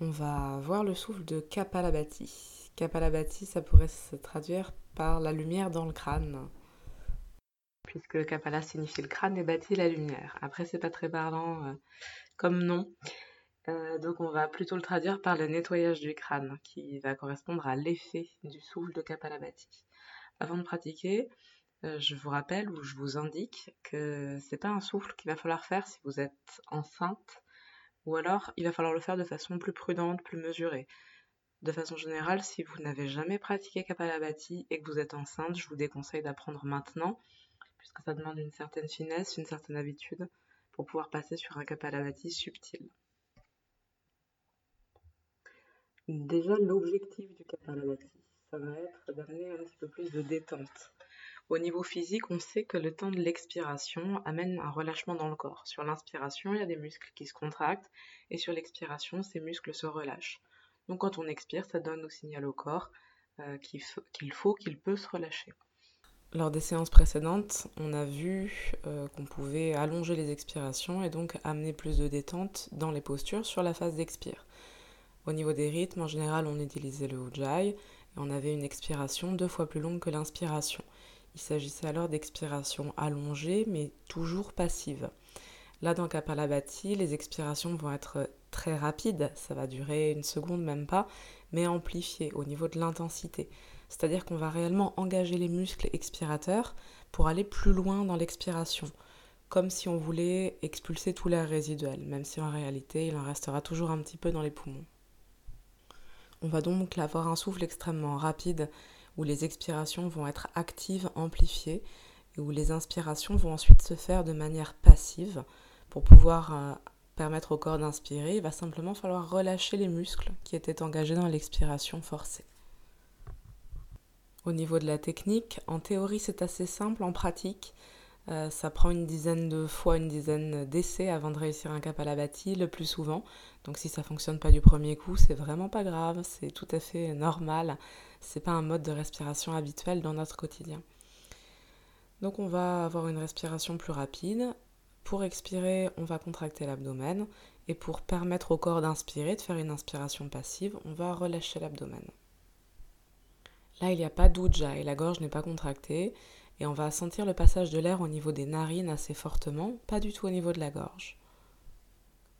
on va voir le souffle de Kapalabhati. Kapalabhati, ça pourrait se traduire par la lumière dans le crâne, puisque Kapala signifie le crâne et Bhati la lumière. Après, c'est pas très parlant comme nom, donc on va plutôt le traduire par le nettoyage du crâne, qui va correspondre à l'effet du souffle de Kapalabhati. Avant de pratiquer, je vous rappelle ou je vous indique que c'est pas un souffle qu'il va falloir faire si vous êtes enceinte, ou alors il va falloir le faire de façon plus prudente, plus mesurée. De façon générale, si vous n'avez jamais pratiqué Kapalabhati et que vous êtes enceinte, je vous déconseille d'apprendre maintenant, puisque ça demande une certaine finesse, une certaine habitude pour pouvoir passer sur un Kapalabhati subtil. Déjà, l'objectif du Kapalabhati, ça va être d'amener un petit peu plus de détente. Au niveau physique, on sait que le temps de l'expiration amène un relâchement dans le corps. Sur l'inspiration, il y a des muscles qui se contractent, et sur l'expiration, ces muscles se relâchent. Donc quand on expire, ça donne au signal au corps qu'il peut se relâcher. Lors des séances précédentes, on a vu qu'on pouvait allonger les expirations et donc amener plus de détente dans les postures sur la phase d'expire. Au niveau des rythmes, en général, on utilisait le ujjayi et on avait une expiration 2 fois plus longue que l'inspiration. Il s'agissait alors d'expirations allongées mais toujours passives. Là, dans Kapalabhati, les expirations vont être très rapides, ça va durer 1 seconde, même pas, mais amplifiées au niveau de l'intensité. C'est-à-dire qu'on va réellement engager les muscles expirateurs pour aller plus loin dans l'expiration, comme si on voulait expulser tout l'air résiduel, même si en réalité il en restera toujours un petit peu dans les poumons. On va donc avoir un souffle extrêmement rapide, où les expirations vont être actives, amplifiées, et où les inspirations vont ensuite se faire de manière passive. Pour pouvoir permettre au corps d'inspirer, il va simplement falloir relâcher les muscles qui étaient engagés dans l'expiration forcée. Au niveau de la technique, en théorie c'est assez simple, en pratique, ça prend une dizaine de fois, une dizaine d'essais avant de réussir un Kapalabhati le plus souvent. Donc si ça fonctionne pas du premier coup, c'est vraiment pas grave, c'est tout à fait normal. C'est pas un mode de respiration habituel dans notre quotidien. Donc on va avoir une respiration plus rapide. Pour expirer, on va contracter l'abdomen. Et pour permettre au corps d'inspirer, de faire une inspiration passive, on va relâcher l'abdomen. Là, il n'y a pas d'ujjayi, la gorge n'est pas contractée. Et on va sentir le passage de l'air au niveau des narines assez fortement, pas du tout au niveau de la gorge.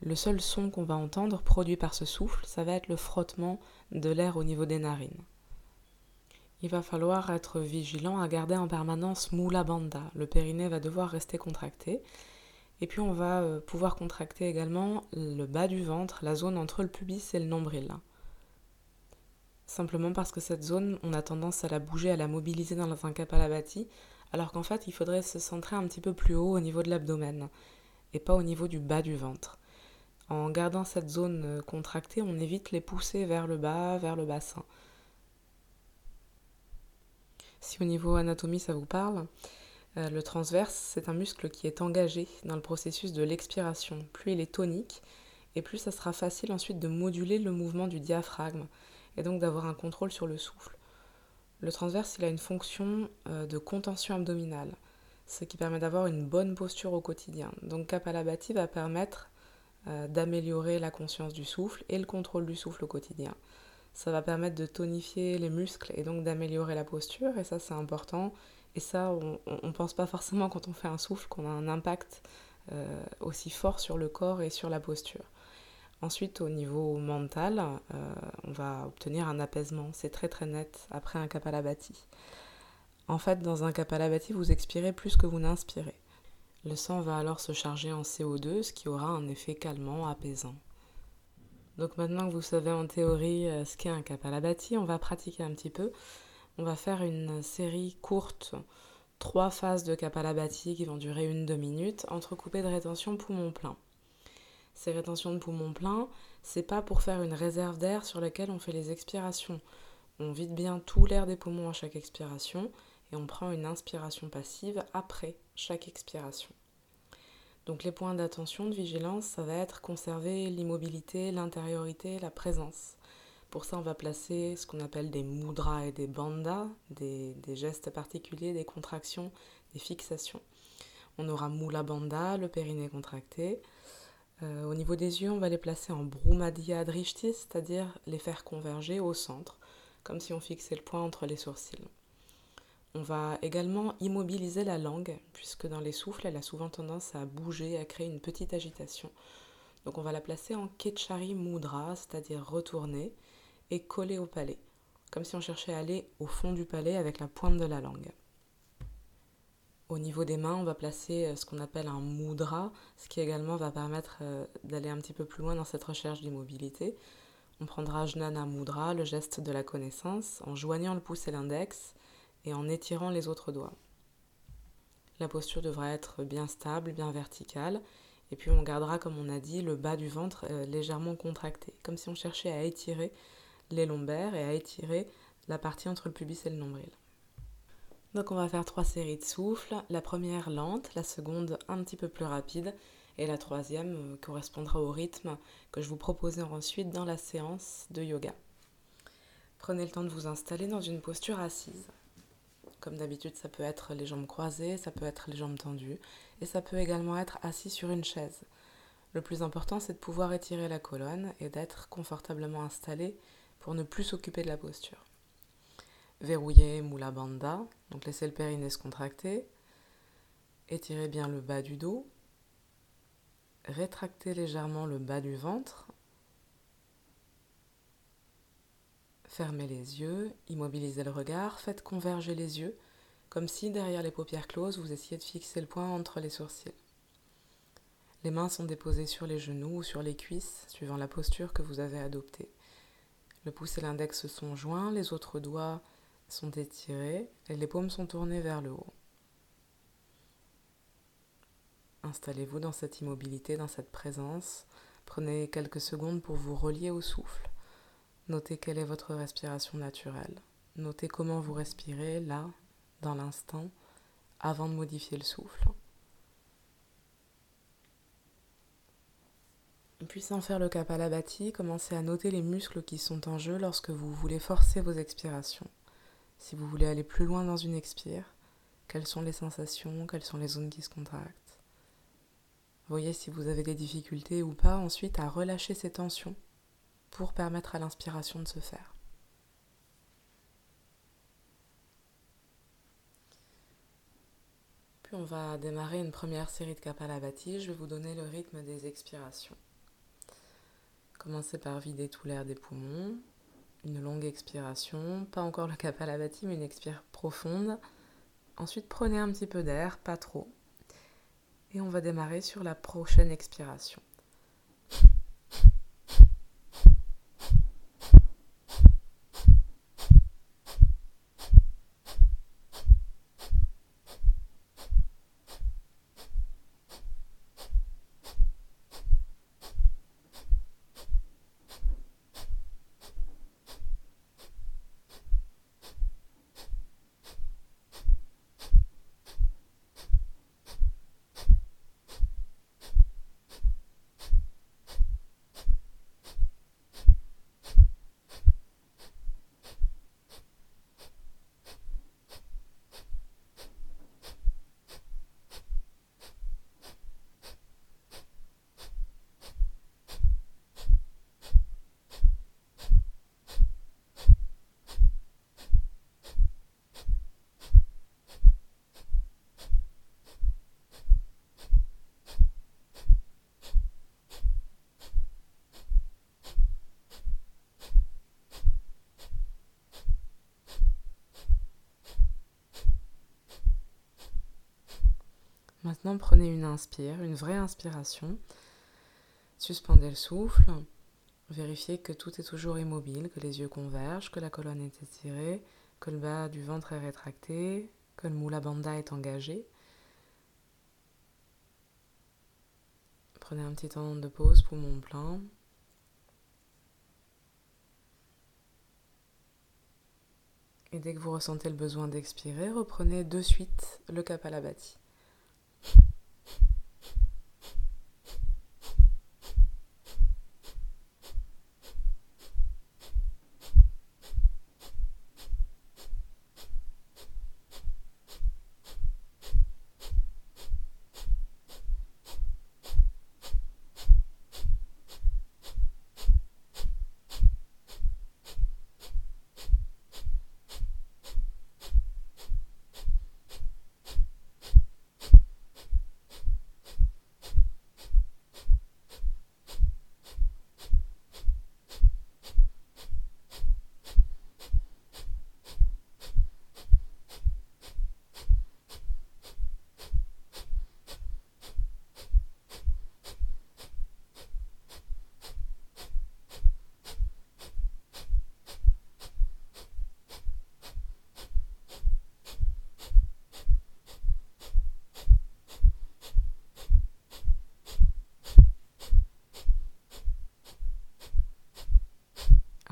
Le seul son qu'on va entendre produit par ce souffle, ça va être le frottement de l'air au niveau des narines. Il va falloir être vigilant à garder en permanence Mula Bandha. Le périnée va devoir rester contracté. Et puis on va pouvoir contracter également le bas du ventre, la zone entre le pubis et le nombril. Simplement parce que cette zone, on a tendance à la bouger, à la mobiliser dans un Kapalabhati, alors qu'en fait, il faudrait se centrer un petit peu plus haut au niveau de l'abdomen, et pas au niveau du bas du ventre. En gardant cette zone contractée, on évite les poussées vers le bas, vers le bassin. Si au niveau anatomie, ça vous parle, le transverse, c'est un muscle qui est engagé dans le processus de l'expiration. Plus il est tonique, et plus ça sera facile ensuite de moduler le mouvement du diaphragme, et donc d'avoir un contrôle sur le souffle. Le transverse, il a une fonction de contention abdominale, ce qui permet d'avoir une bonne posture au quotidien. Donc Kapalabhati va permettre d'améliorer la conscience du souffle et le contrôle du souffle au quotidien. Ça va permettre de tonifier les muscles et donc d'améliorer la posture, et ça c'est important. Et ça, on pense pas forcément quand on fait un souffle qu'on a un impact aussi fort sur le corps et sur la posture. Ensuite, au niveau mental, on va obtenir un apaisement. C'est très très net après un Kapalabhati. En fait, dans un Kapalabhati, vous expirez plus que vous n'inspirez. Le sang va alors se charger en CO2, ce qui aura un effet calmant, apaisant. Donc maintenant que vous savez en théorie ce qu'est un Kapalabhati, on va pratiquer un petit peu. On va faire une série courte, 3 phases de Kapalabhati qui vont durer 1-2 minutes, entrecoupées de rétention poumon plein. Ces rétentions de poumon plein, c'est pas pour faire une réserve d'air sur laquelle on fait les expirations. On vide bien tout l'air des poumons à chaque expiration et on prend une inspiration passive après chaque expiration. Donc les points d'attention, de vigilance, ça va être conserver l'immobilité, l'intériorité, la présence. Pour ça, on va placer ce qu'on appelle des mudras et des bandhas, des gestes particuliers, des contractions, des fixations. On aura Mula Bandha, le périnée contracté. Au niveau des yeux, on va les placer en bhrumadhyadrishti, c'est-à-dire les faire converger au centre, comme si on fixait le point entre les sourcils. On va également immobiliser la langue, puisque dans les souffles, elle a souvent tendance à bouger, à créer une petite agitation. Donc on va la placer en kechari mudra, c'est-à-dire retournée et collée au palais, comme si on cherchait à aller au fond du palais avec la pointe de la langue. Au niveau des mains, on va placer ce qu'on appelle un mudra, ce qui également va permettre d'aller un petit peu plus loin dans cette recherche d'immobilité. On prendra jnana mudra, le geste de la connaissance, en joignant le pouce et l'index et en étirant les autres doigts. La posture devra être bien stable, bien verticale, et puis on gardera, comme on a dit, le bas du ventre légèrement contracté, comme si on cherchait à étirer les lombaires et à étirer la partie entre le pubis et le nombril. Donc on va faire 3 séries de souffles, la première lente, la seconde un petit peu plus rapide et la troisième correspondra au rythme que je vous proposais ensuite dans la séance de yoga. Prenez le temps de vous installer dans une posture assise. Comme d'habitude, ça peut être les jambes croisées, ça peut être les jambes tendues et ça peut également être assis sur une chaise. Le plus important, c'est de pouvoir étirer la colonne et d'être confortablement installé pour ne plus s'occuper de la posture. Verrouillez Mula Bandha, donc laissez le périnée se contracter, étirez bien le bas du dos, rétractez légèrement le bas du ventre, fermez les yeux, immobilisez le regard, faites converger les yeux, comme si derrière les paupières closes vous essayiez de fixer le point entre les sourcils. Les mains sont déposées sur les genoux ou sur les cuisses, suivant la posture que vous avez adoptée. Le pouce et l'index sont joints, les autres doigts sont étirés et les paumes sont tournées vers le haut. Installez-vous dans cette immobilité, dans cette présence. Prenez quelques secondes pour vous relier au souffle. Notez quelle est votre respiration naturelle. Notez comment vous respirez là, dans l'instant, avant de modifier le souffle. Puis sans faire le Kapalabhati, commencez à noter les muscles qui sont en jeu lorsque vous voulez forcer vos expirations. Si vous voulez aller plus loin dans une expire, quelles sont les sensations, quelles sont les zones qui se contractent. Voyez si vous avez des difficultés ou pas ensuite à relâcher ces tensions pour permettre à l'inspiration de se faire. Puis on va démarrer une première série de Kapalabhati, je vais vous donner le rythme des expirations. Commencez par vider tout l'air des poumons, une longue expiration, pas encore le Kapalabhati, mais une expire profonde. Ensuite, prenez un petit peu d'air, pas trop. Et on va démarrer sur la prochaine expiration. Maintenant, prenez une inspire, une vraie inspiration, suspendez le souffle, vérifiez que tout est toujours immobile, que les yeux convergent, que la colonne est étirée, que le bas du ventre est rétracté, que le Mula Bandha est engagé. Prenez un petit temps de pause, poumon plein. Et dès que vous ressentez le besoin d'expirer, reprenez de suite le Kapalabhati.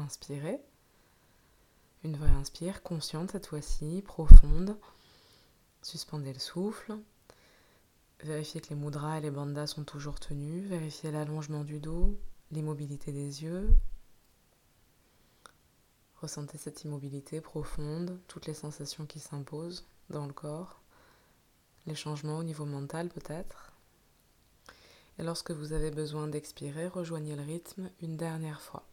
inspirée. Une vraie inspire, consciente cette fois-ci, profonde. Suspendez le souffle. Vérifiez que les mudras et les bandhas sont toujours tenus. Vérifiez l'allongement du dos, l'immobilité des yeux. Ressentez cette immobilité profonde, toutes les sensations qui s'imposent dans le corps, les changements au niveau mental peut-être. Et lorsque vous avez besoin d'expirer, rejoignez le rythme une dernière fois.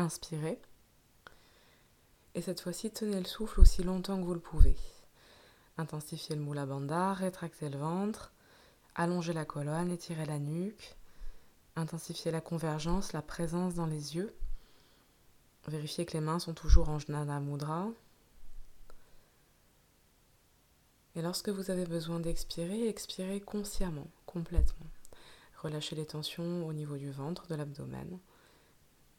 Inspirez. Et cette fois-ci, tenez le souffle aussi longtemps que vous le pouvez. Intensifiez le Mula Bandha, rétractez le ventre, allongez la colonne, étirez la nuque, intensifiez la convergence, la présence dans les yeux. Vérifiez que les mains sont toujours en jnana mudra. Et lorsque vous avez besoin d'expirer, expirez consciemment, complètement. Relâchez les tensions au niveau du ventre, de l'abdomen.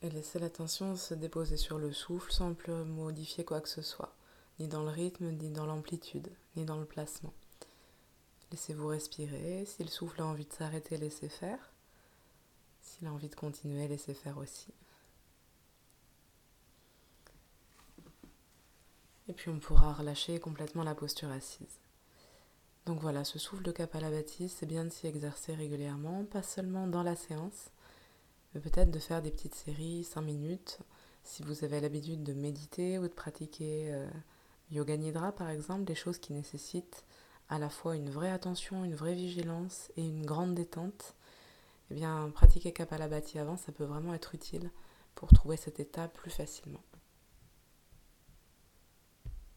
Et laissez l'attention se déposer sur le souffle sans plus modifier quoi que ce soit, ni dans le rythme, ni dans l'amplitude, ni dans le placement. Laissez-vous respirer. Si le souffle a envie de s'arrêter, laissez faire. S'il a envie de continuer, laissez faire aussi. Et puis on pourra relâcher complètement la posture assise. Donc voilà, ce souffle de Kapalabhati, c'est bien de s'y exercer régulièrement, pas seulement dans la séance, mais peut-être de faire des petites séries, 5 minutes, si vous avez l'habitude de méditer ou de pratiquer Yoga Nidra par exemple, des choses qui nécessitent à la fois une vraie attention, une vraie vigilance et une grande détente. Eh bien, pratiquer Kapalabhati avant, ça peut vraiment être utile pour trouver cet état plus facilement.